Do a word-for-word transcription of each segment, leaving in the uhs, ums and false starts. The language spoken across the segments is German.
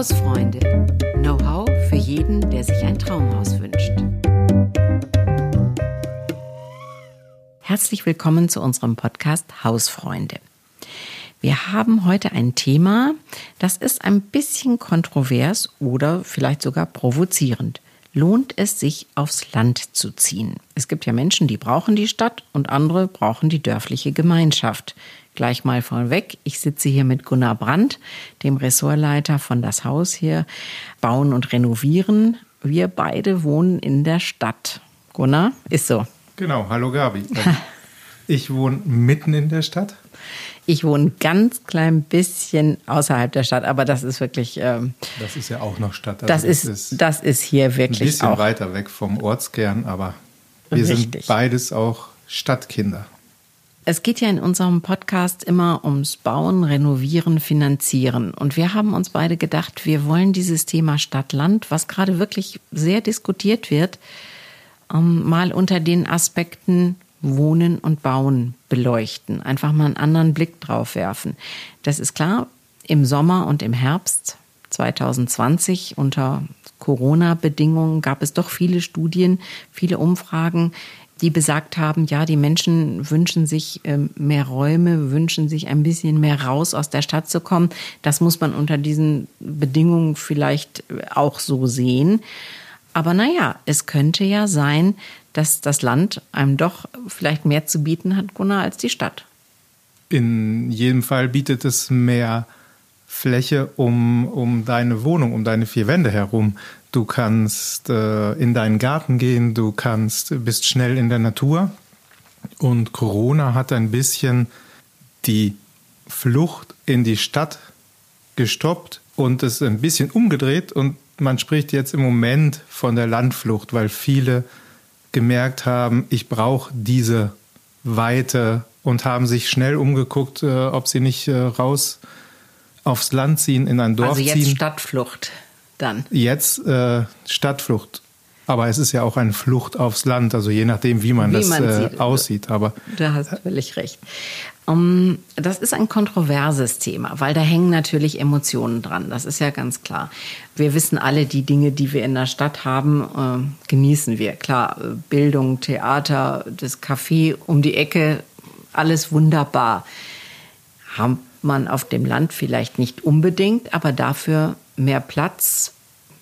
Hausfreunde. Know-how für jeden, der sich ein Traumhaus wünscht. Herzlich willkommen zu unserem Podcast Hausfreunde. Wir haben heute ein Thema, das ist ein bisschen kontrovers oder vielleicht sogar provozierend. Lohnt es sich, aufs Land zu ziehen? Es gibt ja Menschen, die brauchen die Stadt und andere brauchen die dörfliche Gemeinschaft. Gleich mal vorweg, ich sitze hier mit Gunnar Brandt, dem Ressortleiter von Das Haus hier, Bauen und Renovieren. Wir beide wohnen in der Stadt. Gunnar, ist so. Genau, hallo Gabi. Ich wohne mitten in der Stadt. Ich wohne ein ganz klein bisschen außerhalb der Stadt, aber das ist wirklich... Ähm, das ist ja auch noch Stadt. Also das, ist, ist das ist hier wirklich auch... Ein bisschen auch weiter weg vom Ortskern, aber wir richtig. Sind beides auch Stadtkinder. Es geht ja in unserem Podcast immer ums Bauen, Renovieren, Finanzieren. Und wir haben uns beide gedacht, wir wollen dieses Thema Stadt-Land, was gerade wirklich sehr diskutiert wird, ähm, mal unter den Aspekten... Wohnen und Bauen beleuchten, einfach mal einen anderen Blick drauf werfen. Das ist klar, im Sommer und im Herbst zwanzig zwanzig unter Corona-Bedingungen gab es doch viele Studien, viele Umfragen, die besagt haben, ja, die Menschen wünschen sich mehr Räume, wünschen sich ein bisschen mehr raus aus der Stadt zu kommen. Das muss man unter diesen Bedingungen vielleicht auch so sehen. Aber naja, es könnte ja sein, dass das Land einem doch vielleicht mehr zu bieten hat, Gunnar, als die Stadt. In jedem Fall bietet es mehr Fläche um, um deine Wohnung, um deine vier Wände herum. Du kannst äh, in deinen Garten gehen, du kannst, bist schnell in der Natur. Und Corona hat ein bisschen die Flucht in die Stadt gestoppt und es ein bisschen umgedreht. Und man spricht jetzt im Moment von der Landflucht, weil viele gemerkt haben, ich brauche diese Weite und haben sich schnell umgeguckt, äh, ob sie nicht äh, raus aufs Land ziehen, in ein Dorf ziehen. Also jetzt ziehen. Stadtflucht dann. Jetzt äh, Stadtflucht. Aber es ist ja auch eine Flucht aufs Land, also je nachdem, wie man wie das man äh, aussieht. Aber da hast du völlig recht. Um, das ist ein kontroverses Thema, weil da hängen natürlich Emotionen dran. Das ist ja ganz klar. Wir wissen alle, die Dinge, die wir in der Stadt haben, äh, genießen wir. Klar, Bildung, Theater, das Café um die Ecke, alles wunderbar. Hat man auf dem Land vielleicht nicht unbedingt, aber dafür mehr Platz,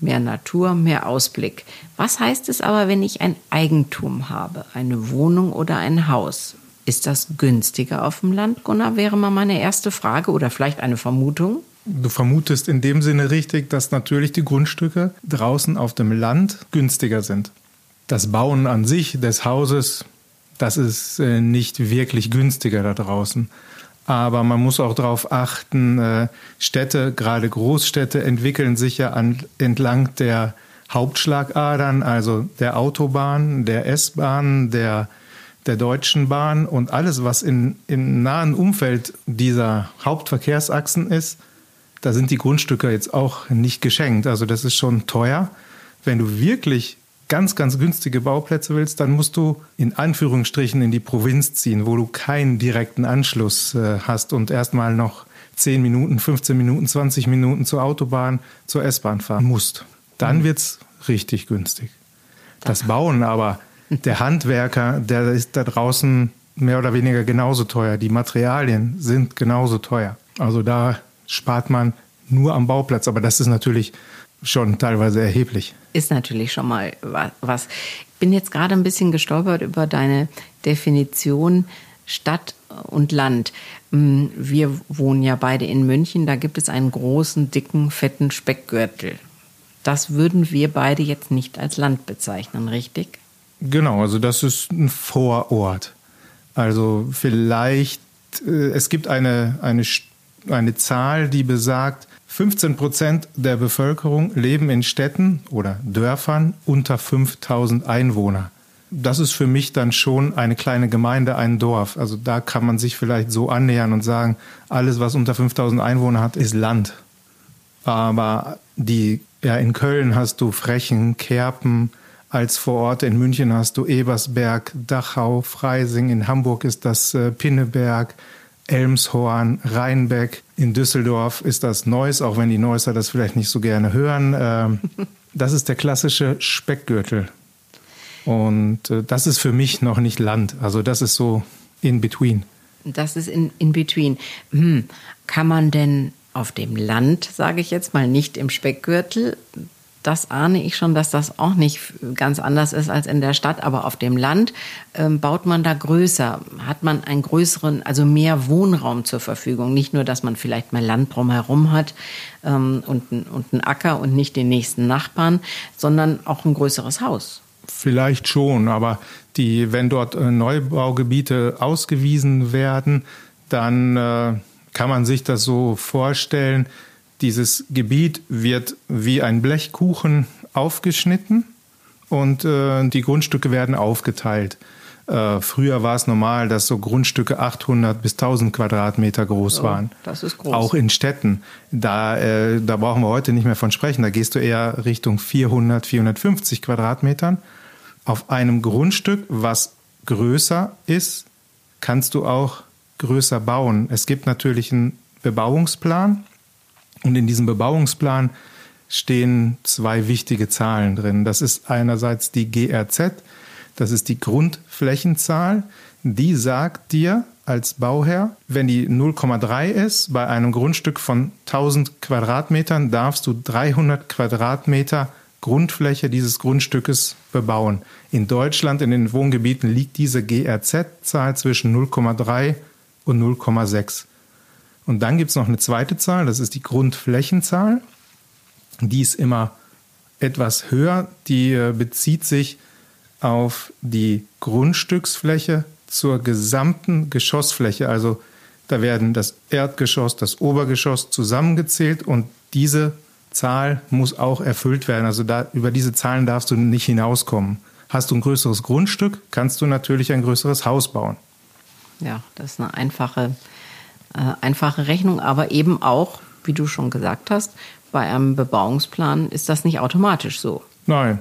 mehr Natur, mehr Ausblick. Was heißt es aber, wenn ich ein Eigentum habe, eine Wohnung oder ein Haus? Ist das günstiger auf dem Land, Gunnar, wäre mal meine erste Frage oder vielleicht eine Vermutung? Du vermutest in dem Sinne richtig, dass natürlich die Grundstücke draußen auf dem Land günstiger sind. Das Bauen an sich des Hauses, das ist nicht wirklich günstiger da draußen. Aber man muss auch darauf achten, Städte, gerade Großstädte, entwickeln sich ja an, entlang der Hauptschlagadern, also der Autobahn, der S-Bahn, der, der Deutschen Bahn und alles, was in, im nahen Umfeld dieser Hauptverkehrsachsen ist, da sind die Grundstücke jetzt auch nicht geschenkt. Also das ist schon teuer. Wenn du wirklich ganz, ganz günstige Bauplätze willst, dann musst du in Anführungsstrichen in die Provinz ziehen, wo du keinen direkten Anschluss äh, hast und erstmal noch zehn Minuten, fünfzehn Minuten, zwanzig Minuten zur Autobahn, zur S-Bahn fahren musst. Dann wird's richtig günstig. Das Bauen aber, der Handwerker, der ist da draußen mehr oder weniger genauso teuer. Die Materialien sind genauso teuer. Also da spart man nur am Bauplatz. Aber das ist natürlich schon teilweise erheblich. Ist natürlich schon mal was. Ich bin jetzt gerade ein bisschen gestolpert über deine Definition Stadt und Land. Wir wohnen ja beide in München, da gibt es einen großen, dicken, fetten Speckgürtel. Das würden wir beide jetzt nicht als Land bezeichnen, richtig? Genau, also das ist ein Vorort. Also vielleicht, es gibt eine, eine, eine Zahl, die besagt, fünfzehn Prozent der Bevölkerung leben in Städten oder Dörfern unter fünftausend Einwohner. Das ist für mich dann schon eine kleine Gemeinde, ein Dorf. Also da kann man sich vielleicht so annähern und sagen, alles, was unter fünftausend Einwohner hat, ist Land. Aber die, ja, in Köln hast du Frechen, Kerpen als Vororte, in München hast du Ebersberg, Dachau, Freising, in Hamburg ist das äh, Pinneberg, Elmshorn, Rheinberg. In Düsseldorf ist das Neuss, auch wenn die Neusser das vielleicht nicht so gerne hören. Das ist der klassische Speckgürtel. Und das ist für mich noch nicht Land. Also das ist so in between. Das ist in, in between. Hm. Kann man denn auf dem Land, sage ich jetzt mal, nicht im Speckgürtel, das ahne ich schon, dass das auch nicht ganz anders ist als in der Stadt, aber auf dem Land ähm, baut man da größer, hat man einen größeren, also mehr Wohnraum zur Verfügung. Nicht nur, dass man vielleicht mal Land drumherum hat ähm, und, und einen Acker und nicht den nächsten Nachbarn, sondern auch ein größeres Haus. Vielleicht schon, aber die, wenn dort Neubaugebiete ausgewiesen werden, dann äh, kann man sich das so vorstellen. Dieses Gebiet wird wie ein Blechkuchen aufgeschnitten und äh, die Grundstücke werden aufgeteilt. Äh, früher war es normal, dass so Grundstücke achthundert bis tausend Quadratmeter groß waren. Oh, das ist groß. Auch in Städten. Da, äh, da brauchen wir heute nicht mehr von sprechen. Da gehst du eher Richtung vierhundert, vierhundertfünfzig Quadratmetern. Auf einem Grundstück, was größer ist, kannst du auch größer bauen. Es gibt natürlich einen Bebauungsplan. Und in diesem Bebauungsplan stehen zwei wichtige Zahlen drin. Das ist einerseits die G R Z, das ist die Grundflächenzahl. Die sagt dir als Bauherr, wenn die null Komma drei ist, bei einem Grundstück von tausend Quadratmetern darfst du dreihundert Quadratmeter Grundfläche dieses Grundstückes bebauen. In Deutschland, in den Wohngebieten, liegt diese G R Z-Zahl zwischen null Komma drei und null Komma sechs. Und dann gibt es noch eine zweite Zahl, das ist die Grundflächenzahl. Die ist immer etwas höher, die bezieht sich auf die Grundstücksfläche zur gesamten Geschossfläche. Also da werden das Erdgeschoss, das Obergeschoss zusammengezählt und diese Zahl muss auch erfüllt werden. Also da, über diese Zahlen darfst du nicht hinauskommen. Hast du ein größeres Grundstück, kannst du natürlich ein größeres Haus bauen. Ja, das ist eine einfache Einfache Rechnung, aber eben auch, wie du schon gesagt hast, bei einem Bebauungsplan ist das nicht automatisch so. Nein.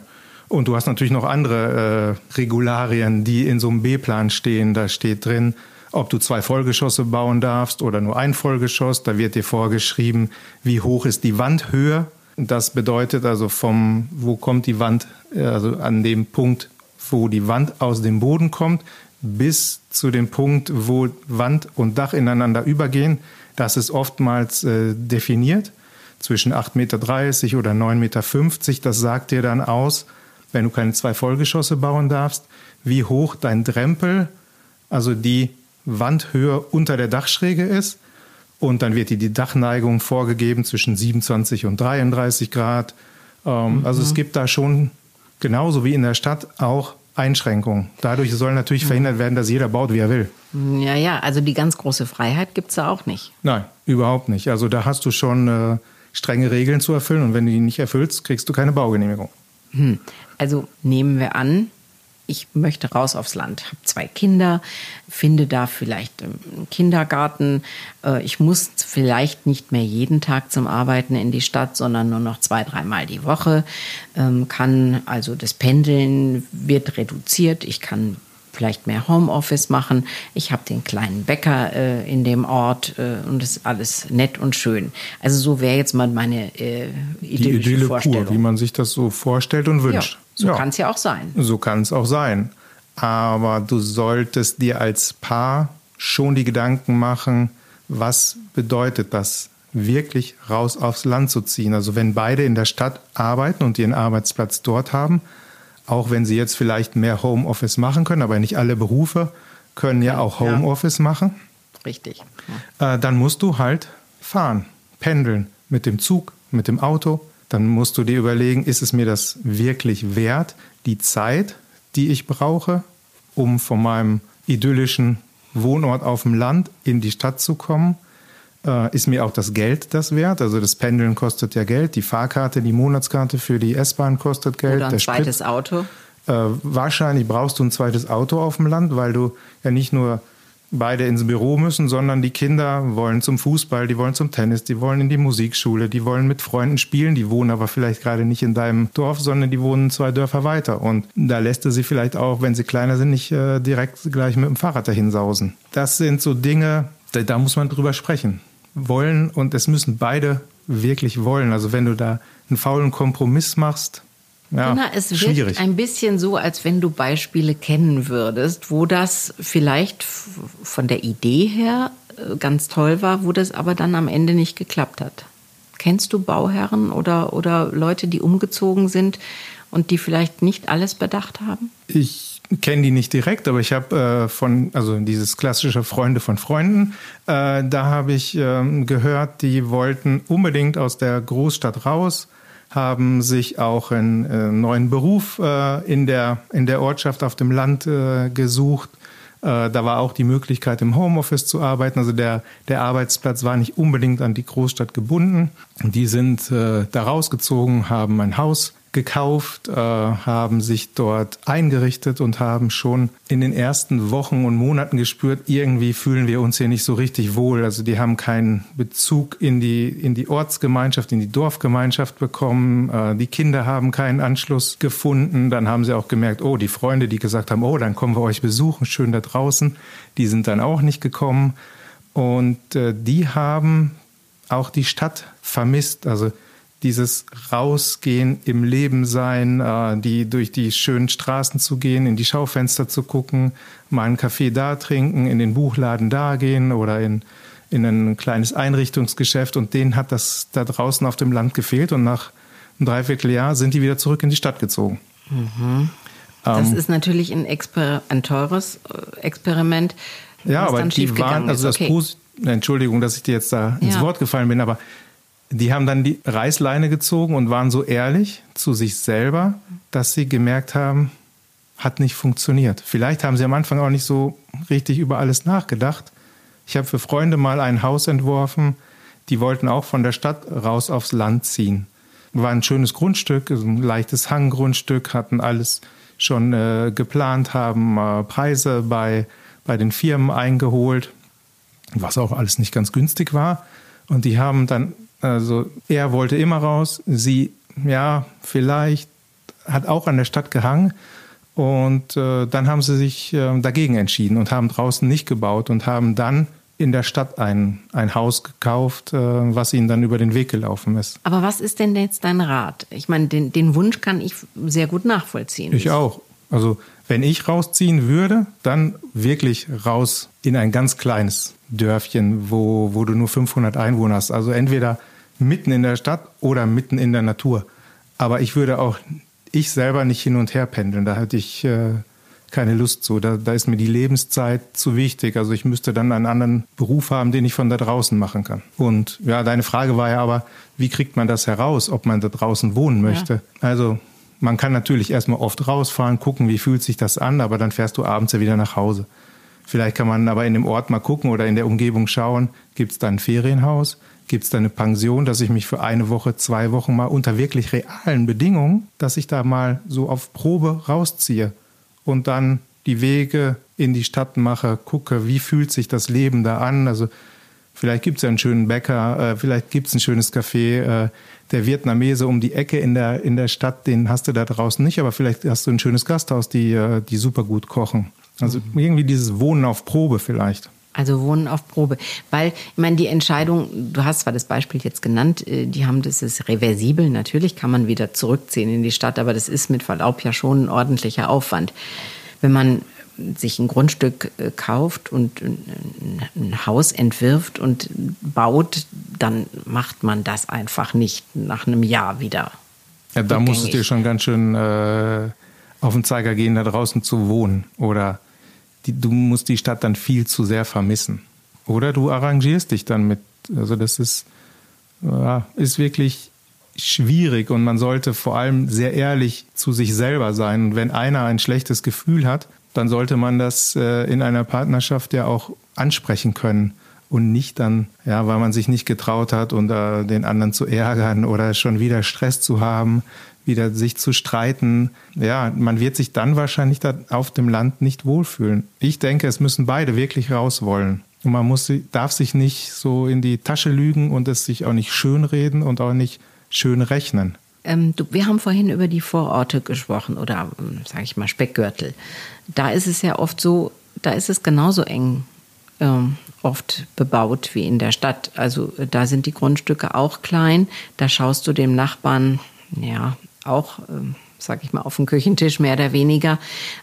Und du hast natürlich noch andere äh, Regularien, die in so einem B-Plan stehen. Da steht drin, ob du zwei Vollgeschosse bauen darfst oder nur ein Vollgeschoss. Da wird dir vorgeschrieben, wie hoch ist die Wandhöhe. Das bedeutet also vom, wo kommt die Wand, also an dem Punkt, wo die Wand aus dem Boden kommt, bis zu dem Punkt, wo Wand und Dach ineinander übergehen. Das ist oftmals äh, definiert, zwischen acht Komma dreißig Meter oder neun Komma fünfzig Meter. Das sagt dir dann aus, wenn du keine zwei Vollgeschosse bauen darfst, wie hoch dein Drempel, also die Wandhöhe unter der Dachschräge ist. Und dann wird dir die Dachneigung vorgegeben zwischen siebenundzwanzig und dreiunddreißig Grad. Ähm, mhm. Also es gibt da schon, genauso wie in der Stadt, auch Einschränkungen. Dadurch soll natürlich verhindert werden, dass jeder baut, wie er will. Ja, ja, also die ganz große Freiheit gibt es da auch nicht. Nein, überhaupt nicht. Also da hast du schon äh, strenge Regeln zu erfüllen und wenn du die nicht erfüllst, kriegst du keine Baugenehmigung. Hm. Also nehmen wir an, ich möchte raus aufs Land, habe zwei Kinder, finde da vielleicht einen Kindergarten. Ich muss vielleicht nicht mehr jeden Tag zum Arbeiten in die Stadt, sondern nur noch zwei, dreimal die Woche. Kann also das Pendeln wird reduziert. Ich kann vielleicht mehr Homeoffice machen. Ich habe den kleinen Bäcker in dem Ort und das ist alles nett und schön. Also so wäre jetzt mal meine äh, idyllische die Idylle Vorstellung. Pur, wie man sich das so vorstellt und wünscht. Ja. So ja. Kann es ja auch sein. So kann es auch sein. Aber du solltest dir als Paar schon die Gedanken machen, was bedeutet das, wirklich raus aufs Land zu ziehen. Also wenn beide in der Stadt arbeiten und ihren Arbeitsplatz dort haben, auch wenn sie jetzt vielleicht mehr Homeoffice machen können, aber nicht alle Berufe können ja, ja auch Homeoffice ja. machen. Richtig. Ja. Äh, dann musst du halt fahren, pendeln, mit dem Zug, mit dem Auto. Dann musst du dir überlegen, ist es mir das wirklich wert, die Zeit, die ich brauche, um von meinem idyllischen Wohnort auf dem Land in die Stadt zu kommen? Äh, ist mir auch das Geld das wert? Also das Pendeln kostet ja Geld, die Fahrkarte, die Monatskarte für die S-Bahn kostet Geld. Oder ein zweites Sprit. Auto. Äh, wahrscheinlich brauchst du ein zweites Auto auf dem Land, weil du ja nicht nur beide ins Büro müssen, sondern die Kinder wollen zum Fußball, die wollen zum Tennis, die wollen in die Musikschule, die wollen mit Freunden spielen, die wohnen aber vielleicht gerade nicht in deinem Dorf, sondern die wohnen zwei Dörfer weiter. Und da lässt du sie vielleicht auch, wenn sie kleiner sind, nicht äh, direkt gleich mit dem Fahrrad dahin sausen. Das sind so Dinge, da, da muss man drüber sprechen. Wollen und es müssen beide wirklich wollen. Also wenn du da einen faulen Kompromiss machst, ja, Gunnar, es wirkt schwierig. Ein bisschen so, als wenn du Beispiele kennen würdest, wo das vielleicht von der Idee her ganz toll war, wo das aber dann am Ende nicht geklappt hat. Kennst du Bauherren oder, oder Leute, die umgezogen sind und die vielleicht nicht alles bedacht haben? Ich kenne die nicht direkt, aber ich habe äh, von, also dieses klassische Freunde von Freunden, äh, da habe ich äh, gehört, die wollten unbedingt aus der Großstadt raus, haben sich auch einen äh, neuen Beruf äh, in der, in der Ortschaft auf dem Land äh, gesucht. Äh, da war auch die Möglichkeit, im Homeoffice zu arbeiten. Also der, der Arbeitsplatz war nicht unbedingt an die Großstadt gebunden. Die sind äh, da rausgezogen, haben ein Haus gekauft, äh, haben sich dort eingerichtet und haben schon in den ersten Wochen und Monaten gespürt, irgendwie fühlen wir uns hier nicht so richtig wohl. Also die haben keinen Bezug in die, in die Ortsgemeinschaft, in die Dorfgemeinschaft bekommen. Äh, die Kinder haben keinen Anschluss gefunden. Dann haben sie auch gemerkt, oh, die Freunde, die gesagt haben, oh, dann kommen wir euch besuchen, schön da draußen. Die sind dann auch nicht gekommen. Und äh, die haben auch die Stadt vermisst. Also dieses Rausgehen, im Leben sein, die durch die schönen Straßen zu gehen, in die Schaufenster zu gucken, mal einen Kaffee da trinken, in den Buchladen da gehen oder in, in ein kleines Einrichtungsgeschäft. Und denen hat das da draußen auf dem Land gefehlt. Und nach einem Dreivierteljahr sind die wieder zurück in die Stadt gezogen. Mhm. Das ähm, ist natürlich ein, Exper- ein teures Experiment. Ja, aber dann die waren, also das okay. Pos- Entschuldigung, dass ich dir jetzt da ins ja. Wort gefallen bin, aber die haben dann die Reißleine gezogen und waren so ehrlich zu sich selber, dass sie gemerkt haben, hat nicht funktioniert. Vielleicht haben sie am Anfang auch nicht so richtig über alles nachgedacht. Ich habe für Freunde mal ein Haus entworfen, die wollten auch von der Stadt raus aufs Land ziehen. War ein schönes Grundstück, ein leichtes Hanggrundstück, hatten alles schon äh, geplant, haben äh, Preise bei, bei den Firmen eingeholt, was auch alles nicht ganz günstig war. Und die haben dann, also er wollte immer raus, sie, ja, vielleicht, hat auch an der Stadt gehangen. Und äh, dann haben sie sich äh, dagegen entschieden und haben draußen nicht gebaut und haben dann in der Stadt ein, ein Haus gekauft, äh, was ihnen dann über den Weg gelaufen ist. Aber was ist denn jetzt dein Rat? Ich meine, den, den Wunsch kann ich sehr gut nachvollziehen. Ich auch. Also wenn ich rausziehen würde, dann wirklich raus in ein ganz kleines Dörfchen, wo, wo du nur fünfhundert Einwohner hast. Also entweder mitten in der Stadt oder mitten in der Natur. Aber ich würde auch ich selber nicht hin und her pendeln. Da hätte ich äh, keine Lust zu. Da, da ist mir die Lebenszeit zu wichtig. Also ich müsste dann einen anderen Beruf haben, den ich von da draußen machen kann. Und ja, deine Frage war ja aber, wie kriegt man das heraus, ob man da draußen wohnen möchte? Ja. Also man kann natürlich erstmal oft rausfahren, gucken, wie fühlt sich das an, aber dann fährst du abends ja wieder nach Hause. Vielleicht kann man aber in dem Ort mal gucken oder in der Umgebung schauen, gibt es da ein Ferienhaus, gibt es da eine Pension, dass ich mich für eine Woche, zwei Wochen mal unter wirklich realen Bedingungen, dass ich da mal so auf Probe rausziehe und dann die Wege in die Stadt mache, gucke, wie fühlt sich das Leben da an. Also vielleicht gibt es ja einen schönen Bäcker, äh, vielleicht gibt es ein schönes Café, äh, der Vietnamese um die Ecke in der, in der Stadt, den hast du da draußen nicht, aber vielleicht hast du ein schönes Gasthaus, die, die super gut kochen. Also irgendwie dieses Wohnen auf Probe vielleicht. Also Wohnen auf Probe. Weil, ich meine, die Entscheidung, du hast zwar das Beispiel jetzt genannt, die haben, das ist reversibel, natürlich kann man wieder zurückziehen in die Stadt, aber das ist mit Verlaub ja schon ein ordentlicher Aufwand. Wenn man sich ein Grundstück kauft und ein Haus entwirft und baut, dann macht man das einfach nicht nach einem Jahr wieder. Ja, da muss es dir schon ganz schön äh, auf den Zeiger gehen, da draußen zu wohnen. Oder die, du musst die Stadt dann viel zu sehr vermissen. Oder du arrangierst dich dann mit. Also das ist, ja, ist wirklich schwierig und man sollte vor allem sehr ehrlich zu sich selber sein. Und wenn einer ein schlechtes Gefühl hat, dann sollte man das in einer Partnerschaft ja auch ansprechen können und nicht dann, ja, weil man sich nicht getraut hat und uh, den anderen zu ärgern oder schon wieder Stress zu haben, wieder sich zu streiten. Ja, man wird sich dann wahrscheinlich da auf dem Land nicht wohlfühlen. Ich denke, es müssen beide wirklich raus wollen. Und man muss, darf sich nicht so in die Tasche lügen und es sich auch nicht schönreden und auch nicht schön rechnen. Ähm, du, wir haben vorhin über die Vororte gesprochen oder, sage ich mal, Speckgürtel. Da ist es ja oft so, da ist es genauso eng ähm, oft bebaut wie in der Stadt. Also da sind die Grundstücke auch klein. Da schaust du dem Nachbarn, ja, auch, ähm, sag ich mal, auf den Küchentisch mehr oder weniger.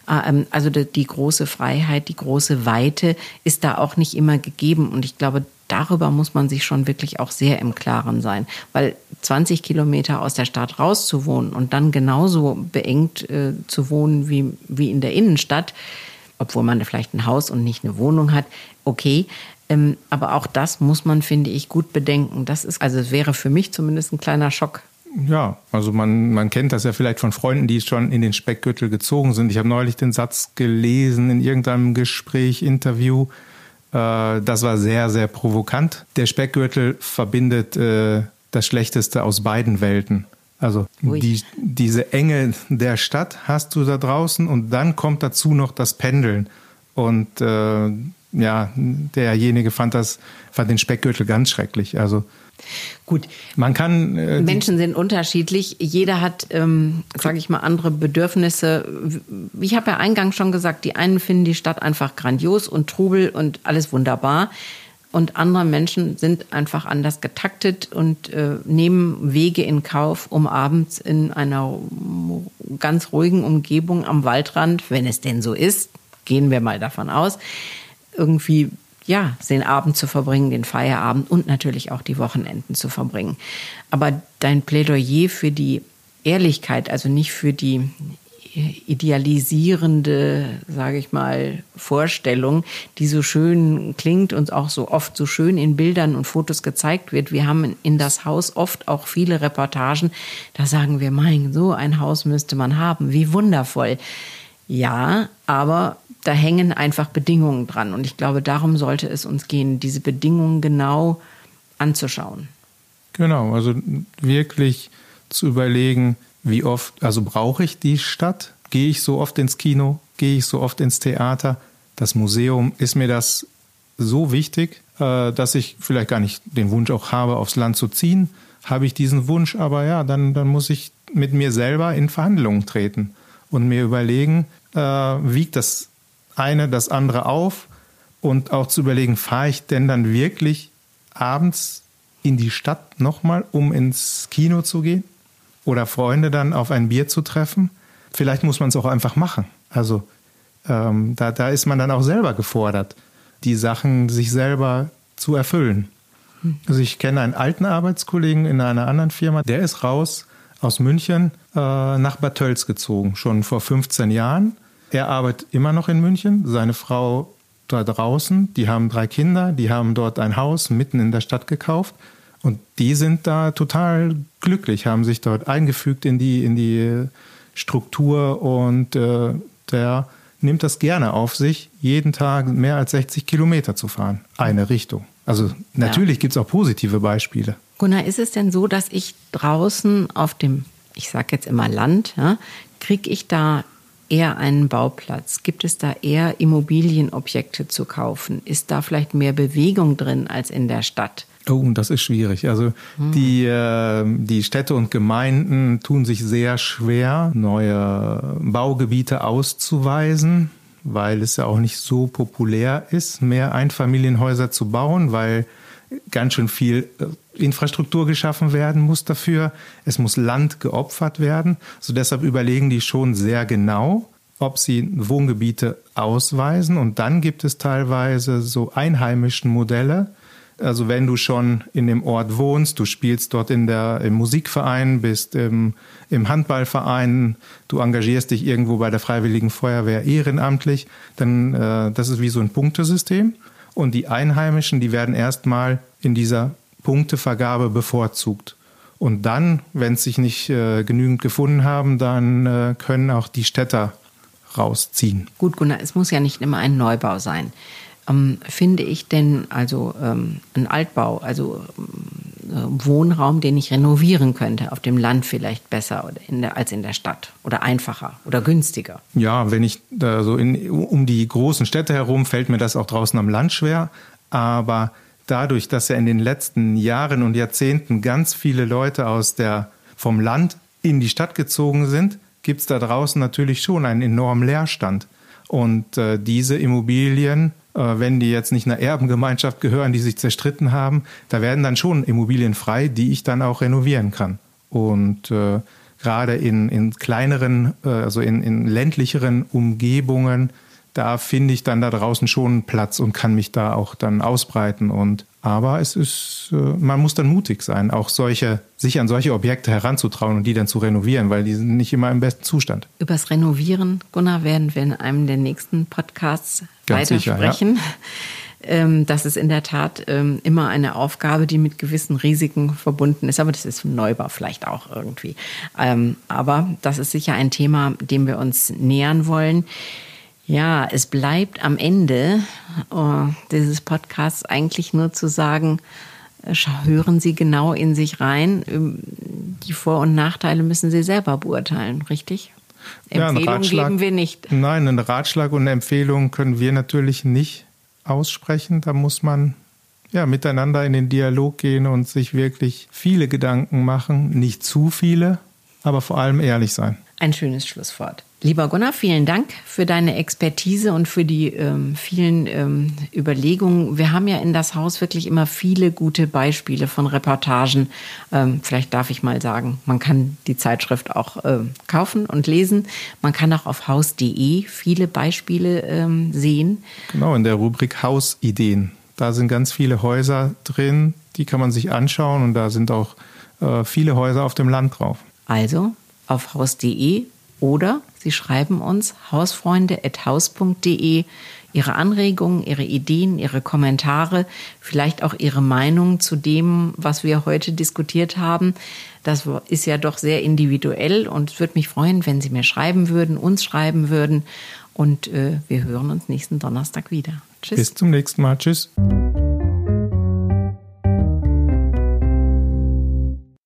Ähm, also die, die große Freiheit, die große Weite ist da auch nicht immer gegeben. Und ich glaube, darüber muss man sich schon wirklich auch sehr im Klaren sein. Weil zwanzig Kilometer aus der Stadt raus zu wohnen und dann genauso beengt äh, zu wohnen wie, wie in der Innenstadt, obwohl man vielleicht ein Haus und nicht eine Wohnung hat, okay. Ähm, aber auch das muss man, finde ich, gut bedenken. Das ist, also es wäre für mich zumindest ein kleiner Schock. Ja, also man, man kennt das ja vielleicht von Freunden, die schon in den Speckgürtel gezogen sind. Ich habe neulich den Satz gelesen in irgendeinem Gespräch, Interview. Das war sehr, sehr provokant. Der Speckgürtel verbindet äh, das Schlechteste aus beiden Welten. Also die, diese Enge der Stadt hast du da draußen und dann kommt dazu noch das Pendeln. Und äh, ja, derjenige fand das, fand den Speckgürtel ganz schrecklich. Also gut, man kann. Äh, Menschen sind unterschiedlich. Jeder hat, ähm, sage ich mal, andere Bedürfnisse. Ich habe ja eingangs schon gesagt, die einen finden die Stadt einfach grandios und Trubel und alles wunderbar. Und andere Menschen sind einfach anders getaktet und äh, nehmen Wege in Kauf, um abends in einer ganz ruhigen Umgebung am Waldrand, wenn es denn so ist, gehen wir mal davon aus, irgendwie, ja, den Abend zu verbringen, den Feierabend und natürlich auch die Wochenenden zu verbringen. Aber dein Plädoyer für die Ehrlichkeit, also nicht für die idealisierende, sage ich mal, Vorstellung, die so schön klingt und auch so oft so schön in Bildern und Fotos gezeigt wird. Wir haben in Das Haus oft auch viele Reportagen, da sagen wir, mein, so ein Haus müsste man haben, wie wundervoll. Ja, aber da hängen einfach Bedingungen dran. Und ich glaube, darum sollte es uns gehen, diese Bedingungen genau anzuschauen. Genau, also wirklich zu überlegen, wie oft, also brauche ich die Stadt? Gehe ich so oft ins Kino? Gehe ich so oft ins Theater? Das Museum, ist mir das so wichtig, dass ich vielleicht gar nicht den Wunsch auch habe, aufs Land zu ziehen? Habe ich diesen Wunsch, aber ja, dann, dann muss ich mit mir selber in Verhandlungen treten und mir überlegen, wiegt das eine das andere auf und auch zu überlegen, fahre ich denn dann wirklich abends in die Stadt nochmal, um ins Kino zu gehen oder Freunde dann auf ein Bier zu treffen? Vielleicht muss man es auch einfach machen. Also ähm, da, da ist man dann auch selber gefordert, die Sachen sich selber zu erfüllen. Also ich kenne einen alten Arbeitskollegen in einer anderen Firma, der ist raus aus München äh, nach Bad Tölz gezogen, schon vor fünfzehn Jahren. Er arbeitet immer noch in München, seine Frau da draußen, die haben drei Kinder, die haben dort ein Haus mitten in der Stadt gekauft und die sind da total glücklich, haben sich dort eingefügt in die, in die Struktur und äh, der nimmt das gerne auf sich, jeden Tag mehr als sechzig Kilometer zu fahren, eine Richtung. Also natürlich ja. Gibt es auch positive Beispiele. Gunnar, ist es denn so, dass ich draußen auf dem, ich sage jetzt immer Land, ja, kriege ich da eher einen Bauplatz? Gibt es da eher Immobilienobjekte zu kaufen? Ist da vielleicht mehr Bewegung drin als in der Stadt? Oh, das ist schwierig. Also hm. die, äh, die Städte und Gemeinden tun sich sehr schwer, neue Baugebiete auszuweisen, weil es ja auch nicht so populär ist, mehr Einfamilienhäuser zu bauen, weil ganz schön viel Infrastruktur geschaffen werden muss dafür. Es muss Land geopfert werden. So deshalb überlegen die schon sehr genau, ob sie Wohngebiete ausweisen. Und dann gibt es teilweise so einheimischen Modelle. Also wenn du schon in dem Ort wohnst, du spielst dort in der, im Musikverein, bist im, im Handballverein, du engagierst dich irgendwo bei der Freiwilligen Feuerwehr ehrenamtlich, dann äh, das ist wie so ein Punktesystem. Und die Einheimischen, die werden erstmal in dieser Punktevergabe bevorzugt. Und dann, wenn es sich nicht äh, genügend gefunden haben, dann äh, können auch die Städter rausziehen. Gut, Gunnar, es muss ja nicht immer ein Neubau sein. Ähm, finde ich denn also ähm, ein Altbau, also ähm, Wohnraum, den ich renovieren könnte, auf dem Land vielleicht besser oder in der, als in der Stadt oder einfacher oder günstiger? Ja, wenn ich da so in, um die großen Städte herum, fällt mir das auch draußen am Land schwer, aber dadurch, dass ja in den letzten Jahren und Jahrzehnten ganz viele Leute aus der, vom Land in die Stadt gezogen sind, gibt es da draußen natürlich schon einen enormen Leerstand. Und äh, diese Immobilien, äh, wenn die jetzt nicht einer Erbengemeinschaft gehören, die sich zerstritten haben, da werden dann schon Immobilien frei, die ich dann auch renovieren kann. Und äh, gerade in, in kleineren, äh, also in, in ländlicheren Umgebungen, da finde ich dann da draußen schon Platz und kann mich da auch dann ausbreiten. Und aber es ist, man muss dann mutig sein, auch solche, sich an solche Objekte heranzutrauen und die dann zu renovieren, weil die sind nicht immer im besten Zustand. Übers Renovieren, Gunnar, werden wir in einem der nächsten Podcasts Ganz weiter sprechen. Ja. Das ist in der Tat immer eine Aufgabe, die mit gewissen Risiken verbunden ist. Aber das ist vom Neubau vielleicht auch irgendwie. Aber das ist sicher ein Thema, dem wir uns nähern wollen. Ja, es bleibt am Ende oh, dieses Podcasts eigentlich nur zu sagen, hören Sie genau in sich rein. Die Vor- und Nachteile müssen Sie selber beurteilen, richtig? Empfehlung ja, geben wir nicht. Nein, einen Ratschlag und eine Empfehlung können wir natürlich nicht aussprechen. Da muss man ja miteinander in den Dialog gehen und sich wirklich viele Gedanken machen. Nicht zu viele, aber vor allem ehrlich sein. Ein schönes Schlusswort. Lieber Gunnar, vielen Dank für deine Expertise und für die ähm, vielen ähm, Überlegungen. Wir haben ja in das Haus wirklich immer viele gute Beispiele von Reportagen. Ähm, vielleicht darf ich mal sagen, man kann die Zeitschrift auch äh, kaufen und lesen. Man kann auch auf haus punkt de viele Beispiele ähm, sehen. Genau, in der Rubrik Hausideen. Da sind ganz viele Häuser drin, die kann man sich anschauen. Und da sind auch äh, viele Häuser auf dem Land drauf. Also auf haus punkt de oder Sie schreiben uns hausfreunde at haus punkt de Ihre Anregungen, Ihre Ideen, Ihre Kommentare, vielleicht auch Ihre Meinung zu dem, was wir heute diskutiert haben. Das ist ja doch sehr individuell und es würde mich freuen, wenn Sie mir schreiben würden, uns schreiben würden. Und äh, wir hören uns nächsten Donnerstag wieder. Tschüss. Bis zum nächsten Mal. Tschüss.